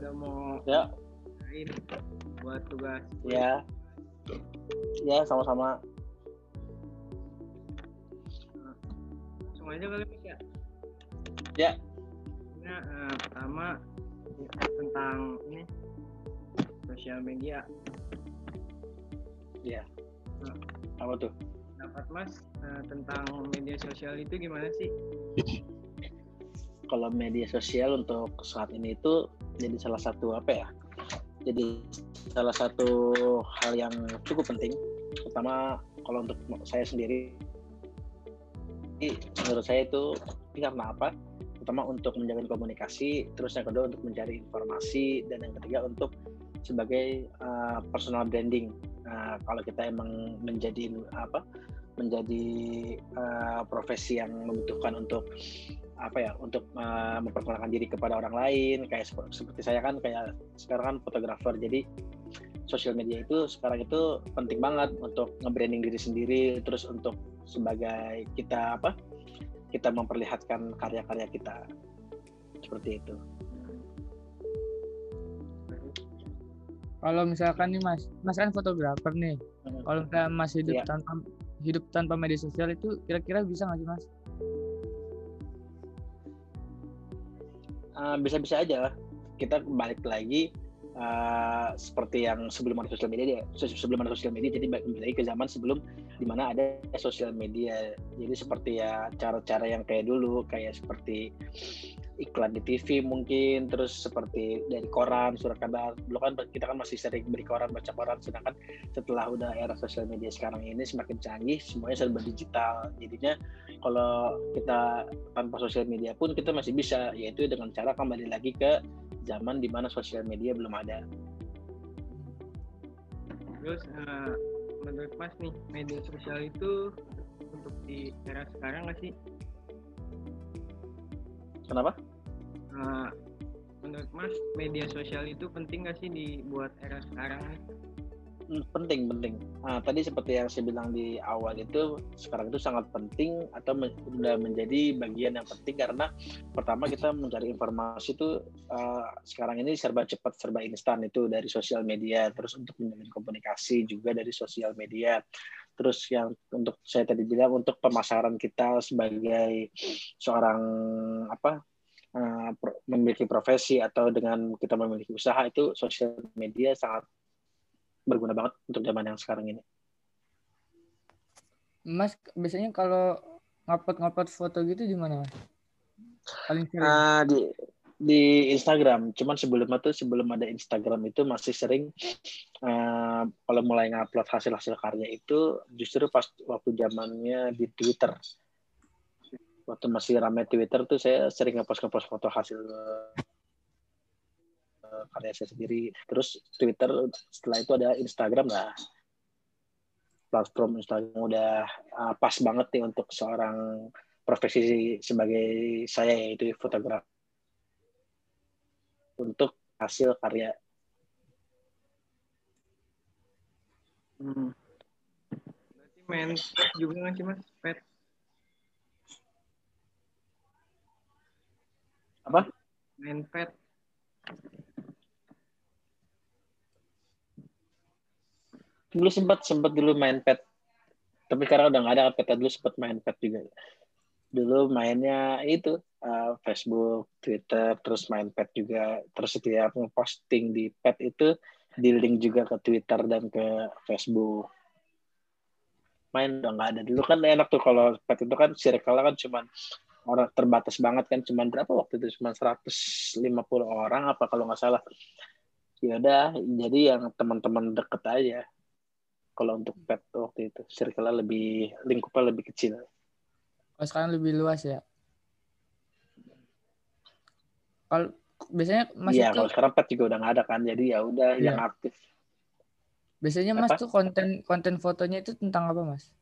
udah mau main buat tugas. Ya. Ya, sama-sama. Langsung aja kali ya. Ya. Nah, pertama tentang ini sosial media. Ya. Nah, apa tuh? Pendapat Mas tentang media sosial itu gimana sih? Kalau media sosial untuk saat ini itu jadi salah satu jadi salah satu hal yang cukup penting, terutama kalau untuk saya sendiri. Menurut saya itu karena apa? Pertama untuk menjaga komunikasi, terus yang kedua untuk mencari informasi, dan yang ketiga untuk sebagai personal branding. Kalau kita emang menjadi profesi yang membutuhkan untuk memperkenalkan diri kepada orang lain, kayak seperti saya kan, kayak sekarang kan fotografer, jadi sosial media itu sekarang itu penting banget untuk nge-branding diri sendiri, terus untuk sebagai kita memperlihatkan karya-karya kita, seperti itu. Kalau misalkan nih Mas kan fotografer nih, kalau misalkan Mas hidup tanpa media sosial itu kira-kira bisa nggak sih Mas? Bisa-bisa aja lah. Kita balik lagi seperti yang sebelum ada sosial media, jadi balik lagi ke zaman sebelum dimana ada sosial media. Jadi seperti ya cara-cara yang kayak dulu, kayak seperti iklan di TV mungkin, terus seperti dari koran, surat kabar. Dulu kan kita kan masih sering beli koran, baca koran. Sedangkan setelah udah era sosial media sekarang ini semakin canggih, semuanya serba digital. Jadinya kalau kita tanpa sosial media pun kita masih bisa, yaitu dengan cara kembali lagi ke zaman di mana sosial media belum ada. Terus menurut Mas nih, media sosial itu untuk di era sekarang nggak sih? Kenapa? Menurut Mas, media sosial itu penting nggak sih dibuat era sekarang? Penting. Tadi seperti yang saya bilang di awal itu, sekarang itu sangat penting atau sudah menjadi bagian yang penting, karena pertama kita mencari informasi itu sekarang ini serba cepat, serba instan itu dari sosial media, terus untuk menjalin komunikasi juga dari sosial media, terus yang untuk saya tadi bilang untuk pemasaran kita sebagai seorang memiliki profesi atau dengan kita memiliki usaha, itu sosial media sangat berguna banget untuk zaman yang sekarang ini. Mas biasanya kalau ngupload foto gitu di mana Mas? Paling sering di Instagram. Cuman sebelum ada Instagram itu masih sering kalau mulai ngupload hasil karya itu justru pas waktu zamannya di Twitter. Waktu masih ramai Twitter tuh saya sering ngepost foto hasil karya saya sendiri. Terus Twitter, setelah itu ada Instagram lah. Platform Instagram udah pas banget nih untuk seorang profesi sebagai saya, yaitu fotografer, untuk hasil karya. Berarti main juga nggak sih Mas? Pet? Apa? Main pet. Dulu sempat dulu main pet, tapi karena udah nggak ada peta, dulu sempat main pet juga. Dulu mainnya itu Facebook, Twitter, terus main pet juga. Terus setiap posting di pet itu di link juga ke Twitter dan ke Facebook. Main udah nggak ada. Dulu kan enak tuh kalau pet itu kan circle-nya kan cuman orang terbatas banget kan, cuman berapa waktu itu, cuman 150 orang apa kalau nggak salah. Ya udah, jadi yang teman-teman deket aja. Kalau untuk pet waktu itu circle-nya lingkupnya lebih kecil. Oh, sekarang lebih luas ya. Kalau biasanya Mas kalau sekarang pet juga udah nggak ada kan, jadi ya udah yang aktif. Biasanya Mas tuh konten fotonya itu tentang apa Mas?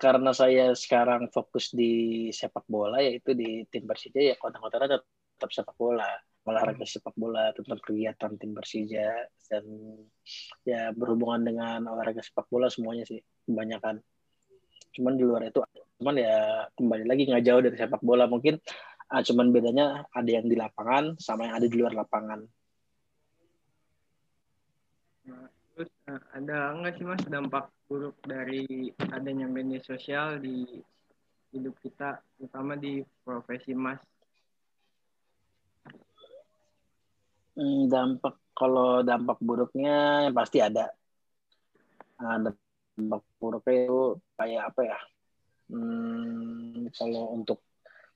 Karena saya sekarang fokus di sepak bola, yaitu di tim Persija, ya konten-kontennya tetap sepak bola. Olahraga sepak bola, tentang kegiatan tim Persija, dan ya berhubungan dengan olahraga sepak bola semuanya sih kebanyakan. Cuman di luar itu, cuman ya kembali lagi nggak jauh dari sepak bola. Mungkin Cuman bedanya ada yang di lapangan sama yang ada di luar lapangan. Nah, terus ada nggak sih Mas dampak buruk dari adanya media sosial di hidup kita, terutama di profesi Mas? Kalau dampak buruknya pasti ada. Dampak buruknya itu kayak apa ya? Kalau untuk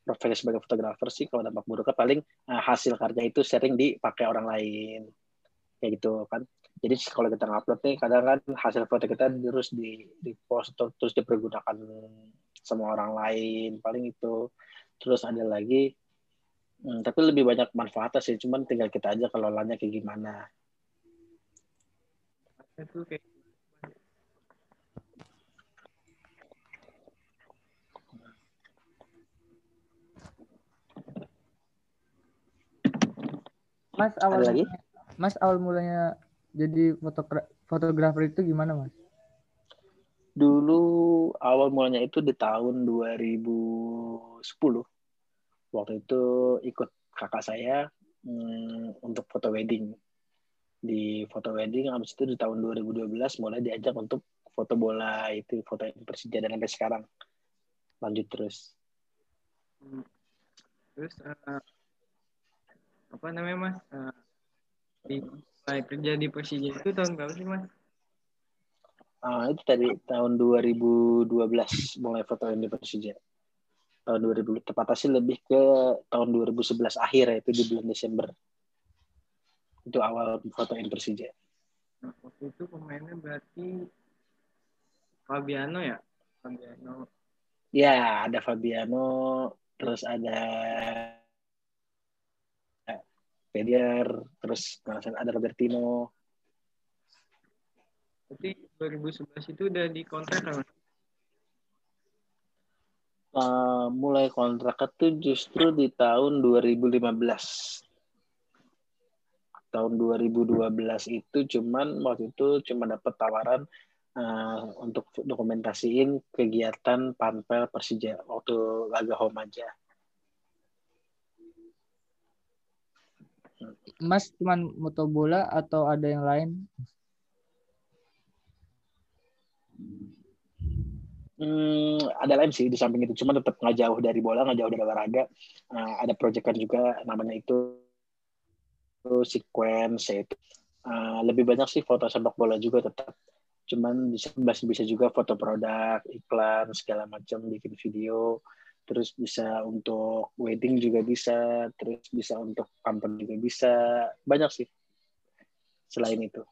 profesi sebagai fotografer sih, kalau dampak buruknya paling hasil karya itu sering dipakai orang lain, kayak gitu kan. Jadi kalau kita ngupload nih, kadang kan hasil foto kita terus di-post, terus dipergunakan sama orang lain, paling itu. Terus ada lagi, tapi lebih banyak manfaatnya sih, cuman tinggal kita aja kelolanya kayak gimana. Mas, awal mulanya jadi fotografer itu gimana, Mas? Dulu awal mulanya itu di tahun 2010. Waktu itu ikut kakak saya untuk foto wedding. Di foto wedding, habis itu di tahun 2012 mulai diajak untuk foto bola, itu foto Persija, dan sampai sekarang lanjut terus. Terus apa namanya, Mas? Mulai kerja di Persija itu tahun berapa sih, Mas? Itu tadi tahun 2012 mulai fotoin di Persija. Tahun 2000 tepatnya sih lebih ke tahun 2011 akhir, ya, itu di bulan Desember. Itu awal fotoin Persija. Nah, waktu itu pemainnya berarti Fabiano ya? Fabiano. Ya, ada Fabiano, terus ada Pedier, terus ada Robertino. Berarti 2011 itu udah dikontrak kan? Mulai kontraknya tuh justru di tahun 2015. Tahun 2012 itu waktu itu dapat tawaran untuk dokumentasiin kegiatan Panpel Persija waktu laga home aja. Mas cuman moto bola atau ada yang lain? Ada lain sih di samping itu, cuma tetap nggak jauh dari bola, nggak jauh dari olahraga. Ada proyekan juga namanya itu sequence, yaitu lebih banyak sih foto sepak bola juga tetap, cuman bisa juga foto produk, iklan, segala macam, bikin video, terus bisa untuk wedding juga bisa, terus bisa untuk company juga bisa, banyak sih selain itu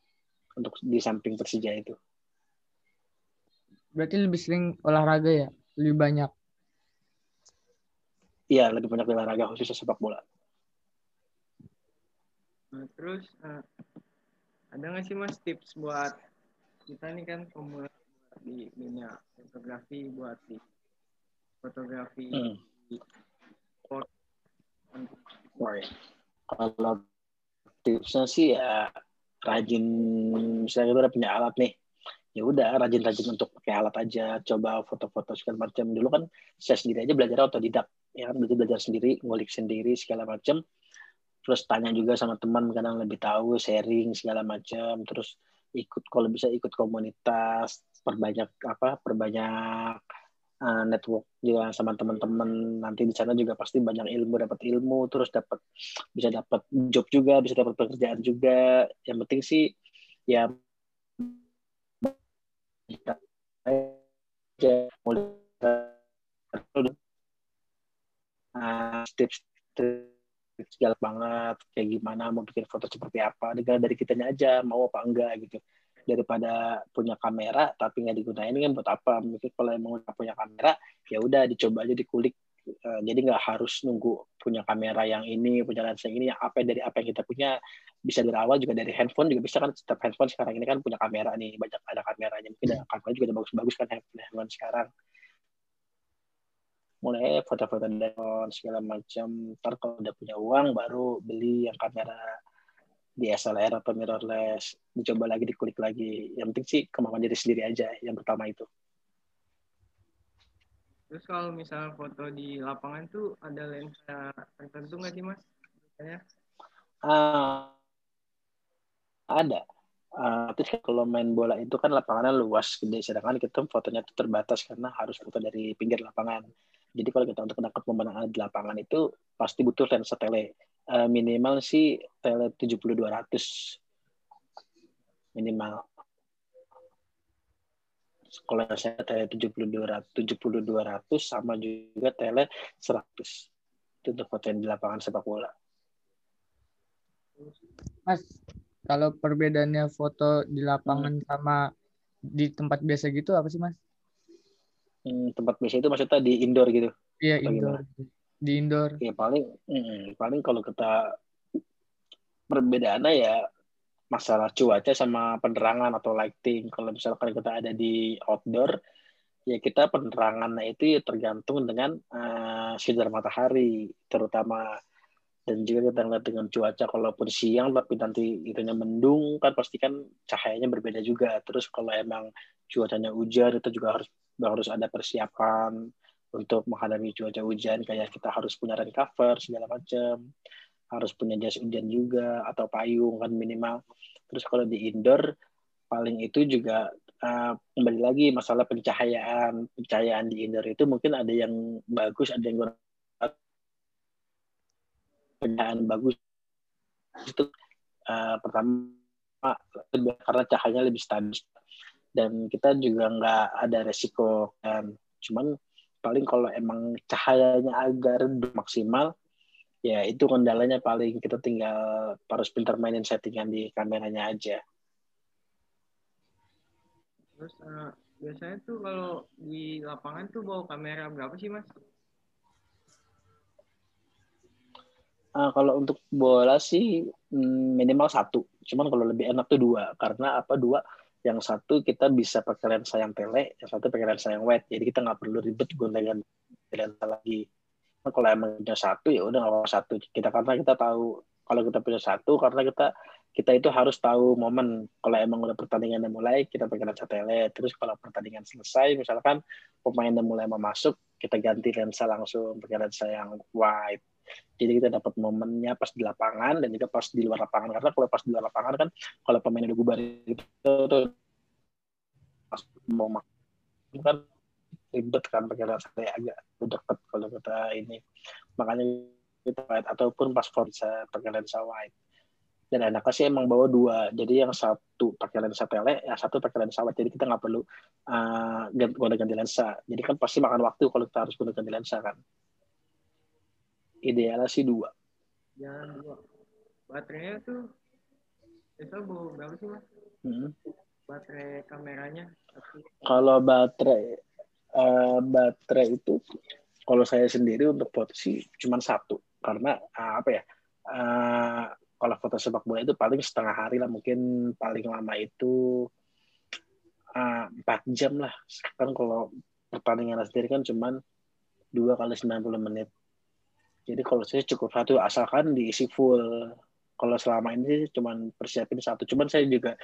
untuk di samping Persija itu. Berarti lebih sering olahraga ya? Lebih banyak? Iya, lebih banyak olahraga, khususnya sepak bola. Nah, terus, ada nggak sih Mas tips buat kita nih kan pemula di dunia fotografi, buat di fotografi sport? Kalau tipsnya sih ya rajin, misalnya kita udah punya alat nih, ya udah rajin-rajin untuk pakai alat aja, coba foto-foto segala macam. Dulu kan saya sendiri aja belajar otodidak, ya kan, belajar sendiri, ngulik sendiri segala macam, terus tanya juga sama teman, kadang lebih tahu, sharing segala macam, terus ikut, kalau bisa ikut komunitas, perbanyak network juga sama teman-teman, nanti di sana juga pasti banyak ilmu, terus bisa dapat job juga, bisa dapat pekerjaan juga. Yang penting sih ya kita aja mulai tips segala banget kayak gimana mau bikin foto seperti apa, dari kitanya aja mau apa enggak gitu, daripada punya kamera tapi nggak digunain kan buat apa. Mungkin kalau emang udah punya kamera ya udah dicoba aja, dikulik, jadi nggak harus nunggu punya kamera yang ini, punya lensa yang ini, yang apa dari apa yang kita punya, bisa dari awal juga, dari handphone juga bisa kan, setiap handphone sekarang ini kan punya kamera nih, banyak ada kameranya, mungkin ada kamera juga ada bagus-bagus kan handphone sekarang, mulai foto-foto handphone segala macam, ntar kalau udah punya uang baru beli yang kamera DSLR atau mirrorless, dicoba lagi, dikulik lagi. Yang penting sih kemampuan diri sendiri aja yang pertama itu. Terus kalau misal foto di lapangan tuh ada lensa tertentu nggak sih Mas? Biasanya? Ada. Terus kalau main bola itu kan lapangannya luas gede, sedangkan kita fotonya tuh terbatas karena harus foto dari pinggir lapangan. Jadi kalau kita untuk menangkap pemandangan di lapangan itu pasti butuh lensa tele. Minimal sih tele 70-200 minimal. Kalau saya tele 70-200 sama juga tele 100. Itu untuk foto di lapangan sepak bola. Mas, kalau perbedaannya foto di lapangan sama di tempat biasa gitu apa sih, Mas? Tempat biasa itu maksudnya di indoor gitu? Iya, indoor. Gimana? Di indoor. Ya paling kalau kita perbedaannya ya masalah cuaca sama penerangan atau lighting. Kalau misalkan kita ada di outdoor, ya kita penerangannya itu tergantung dengan sinar matahari terutama, dan juga kita lihat dengan cuaca. Kalaupun siang tapi nanti itunya mendung kan pasti kan cahayanya berbeda juga. Terus kalau emang cuacanya hujan itu juga harus ada persiapan untuk menghadapi cuaca hujan, kayak kita harus punya rain cover segala macam, harus punya jas hujan juga atau payung kan minimal. Terus kalau di indoor paling itu juga kembali lagi masalah pencahayaan. Pencahayaan di indoor itu mungkin ada yang bagus, ada yang kurang. Pencahayaan bagus itu pertama karena cahayanya lebih stabil dan kita juga nggak ada resiko kan. Cuman paling kalau emang cahayanya agak redup maksimal, ya itu kendalanya. Paling kita tinggal harus pintar mainin settingan di kameranya aja. Terus biasanya tuh kalau di lapangan tuh bawa kamera berapa sih Mas? Kalau untuk bola sih minimal 1. Cuman kalau lebih enak tuh 2. Karena apa 2? Yang satu kita bisa pakai lensa yang tele, yang satu pakai lensa yang wide. Jadi kita nggak perlu ribet gonta-ganti lensa lagi. Kalau emang punya 1 ya udah nggak apa-apa 1. Karena kita tahu kalau kita punya 1 karena kita itu harus tahu momen. Kalau emang udah pertandingan yang mulai kita pakai lensa tele. Terus kalau pertandingan selesai misalkan pemain yang mulai masuk kita ganti lensa langsung pakai lensa yang wide. Jadi kita dapat momennya pas di lapangan dan juga pas di luar lapangan. Karena kalau pas di luar lapangan kan kalau pemain udah bubar itu pas mau makan kan ribet kan pakai lensa agak dekat kalau kita ini. Makanya kita wide ataupun pas bisa pakai lensa wide. Dan enaknya sih emang bawa 2. Jadi yang 1 pakai lensa tele, yang 1 pakai lensa wide. Jadi kita nggak perlu ganti lensa. Jadi kan pasti makan waktu kalau kita harus ganti lensa kan. Idealnya sih 2. Jangan 2. Baterainya tuh besok berapa sih Mas? Baterai kameranya? Kalau baterai itu kalau saya sendiri untuk foto sih cuma 1 karena kalau foto sepak bola itu paling setengah hari lah, mungkin paling lama itu 4 jam lah. Sekarang kalau pertandingan sendiri kan cuma 2 kali 90 menit. Jadi kalau saya cukup 1 asalkan diisi full. Kalau selama ini cuma persiapin 1. Cuman saya juga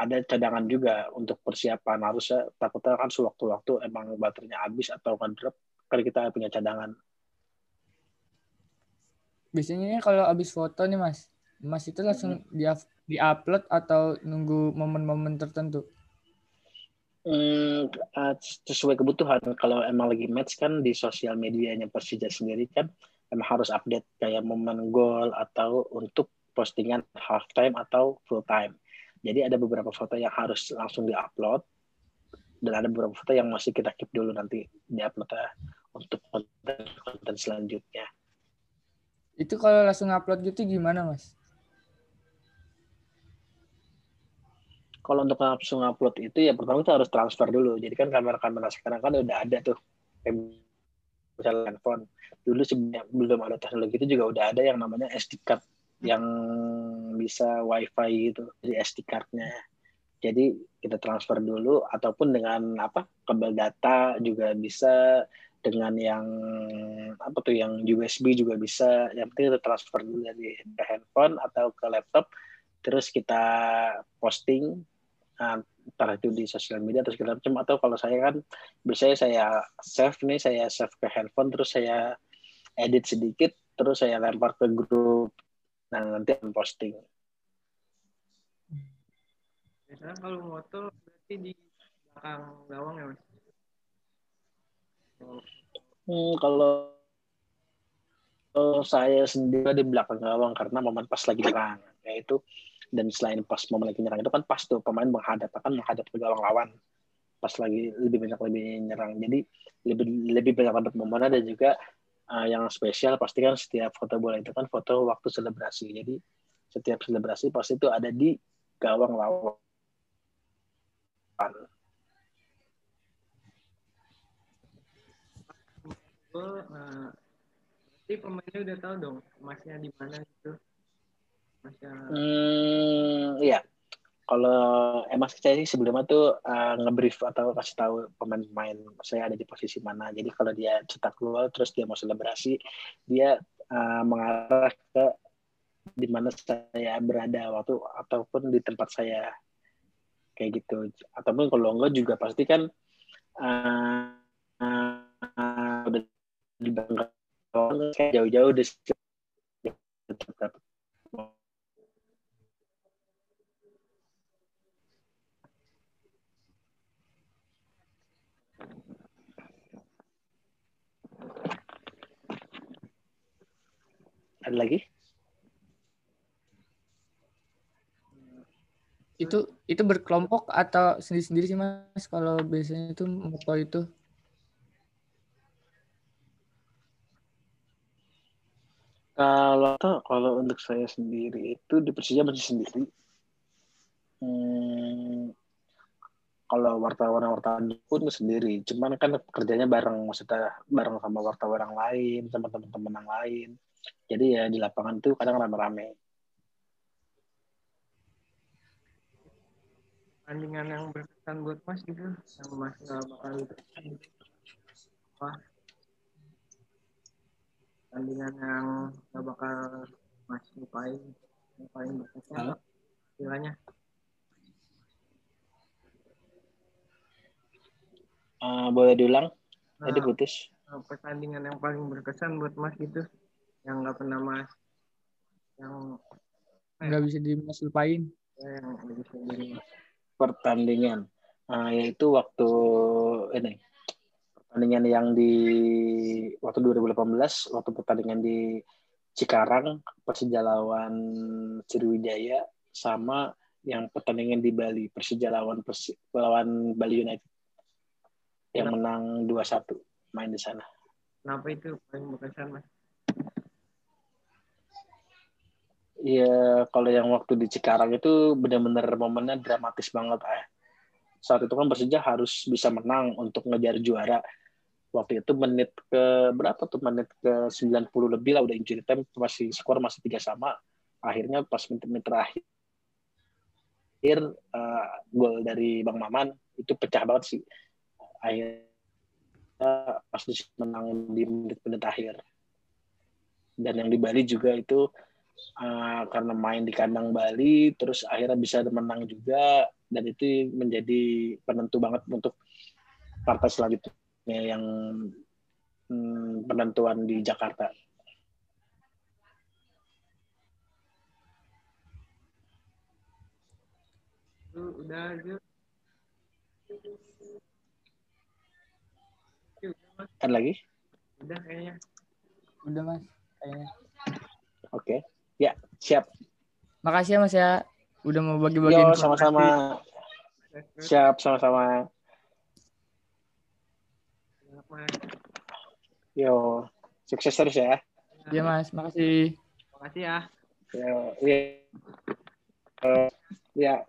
ada cadangan juga untuk persiapan. Harusnya takutnya kan sewaktu-waktu emang baterainya habis atau ngedrop, kan kita punya cadangan. Biasanya kalau habis foto nih Mas itu langsung di-upload atau nunggu momen-momen tertentu? Sesuai kebutuhan. Kalau emang lagi match kan di sosial medianya Persija sendiri kan emang harus update kayak momen gol atau untuk postingan halftime atau full time. Jadi ada beberapa foto yang harus langsung diupload dan ada beberapa foto yang masih kita keep dulu nanti diupload untuk konten selanjutnya. Itu kalau langsung upload gitu gimana Mas? Kalau untuk langsung upload itu ya pertama kita harus transfer dulu. Jadi kan kamera-kamera sekarang kan udah ada tuh. Misalnya handphone. Dulu sebelum belum ada teknologi itu juga udah ada yang namanya SD card yang bisa wifi gitu. Jadi SD card-nya. Jadi kita transfer dulu ataupun dengan kabel data juga bisa, dengan yang yang USB juga bisa. Yang penting kita transfer dulu dari handphone atau ke laptop. Terus kita posting entah itu di sosial media atau segala macam, atau kalau saya kan biasanya saya save ke handphone, terus saya edit sedikit, terus saya lempar ke grup, nah nanti posting. Biasanya kalau moto berarti di belakang gawang ya Mas? Kalau saya sendiri di belakang gawang karena momen pas lagi nyerang, yaitu dan selain pas momen lagi nyerang itu kan pas tuh pemain menghadap ke gawang lawan pas lagi lebih banyak nyerang, jadi lebih banyak dapat momennya, dan juga yang spesial pasti kan setiap foto bola itu kan foto waktu selebrasi, jadi setiap selebrasi pasti itu ada di gawang lawan. Berarti pemainnya udah tahu dong emasnya di mana gitu. Iya. Kalau emas saya sebelumnya tuh nge-brief atau kasih tahu pemain-pemain saya ada di posisi mana. Jadi kalau dia cetak gol terus dia mau selebrasi, dia mengarah ke di mana saya berada waktu ataupun di tempat saya kayak gitu. Ataupun kalau enggak juga pasti kan udah di belakang jauh-jauh di tempat. Ada lagi? Itu berkelompok atau sendiri-sendiri sih Mas? Kalau biasanya itu moto itu? Kalau untuk saya sendiri itu di Persija masih sendiri. Kalau wartawan pun sendiri. Cuman kan kerjanya bareng, maksudnya bareng sama wartawan yang lain, sama teman-teman yang lain. Jadi ya di lapangan tuh kadang rame-rame. Pertandingan yang berkesan buat Mas gitu, yang Mas nggak bakal lupakan gitu. Wah, pertandingan yang nggak bakal Mas lupain berkesan, kiranya. Boleh diulang? Tadi putus. Pertandingan yang paling berkesan buat Mas gitu, yang nggak pernah Mas, yang nggak bisa dimas lupain, yang bisa dimas. Pertandingan yaitu waktu ini pertandingan yang di waktu 2018, waktu pertandingan di Cikarang Persija lawan Sriwijaya, sama yang pertandingan di Bali Persija lawan Bali United yang menang 2-1 main di sana. Kenapa itu paling berkesan Mas? Iya, kalau yang waktu di Cikarang itu benar-benar momennya dramatis banget. Saat itu kan Persija harus bisa menang untuk ngejar juara. Waktu itu menit ke berapa tuh? Menit ke 90 lebih lah, udah injury time, masih skor masih 3-0. Akhirnya pas menit terakhir gol dari Bang Maman itu pecah banget sih. Akhirnya pasti menang di menit-menit akhir. Dan yang di Bali juga itu karena main di kandang Bali, terus akhirnya bisa menang juga, dan itu menjadi penentu banget untuk partai selanjutnya yang penentuan di Jakarta. Ada lagi? Udah kayaknya. Udah Mas. Kayaknya. Oke. Ya, siap. Makasih ya Mas ya, udah mau bagi-bagi. Yo, sama-sama. Siap, sama-sama. Yo, sukses terus ya. Iya Mas, makasih. Makasih ya. Yo, ya.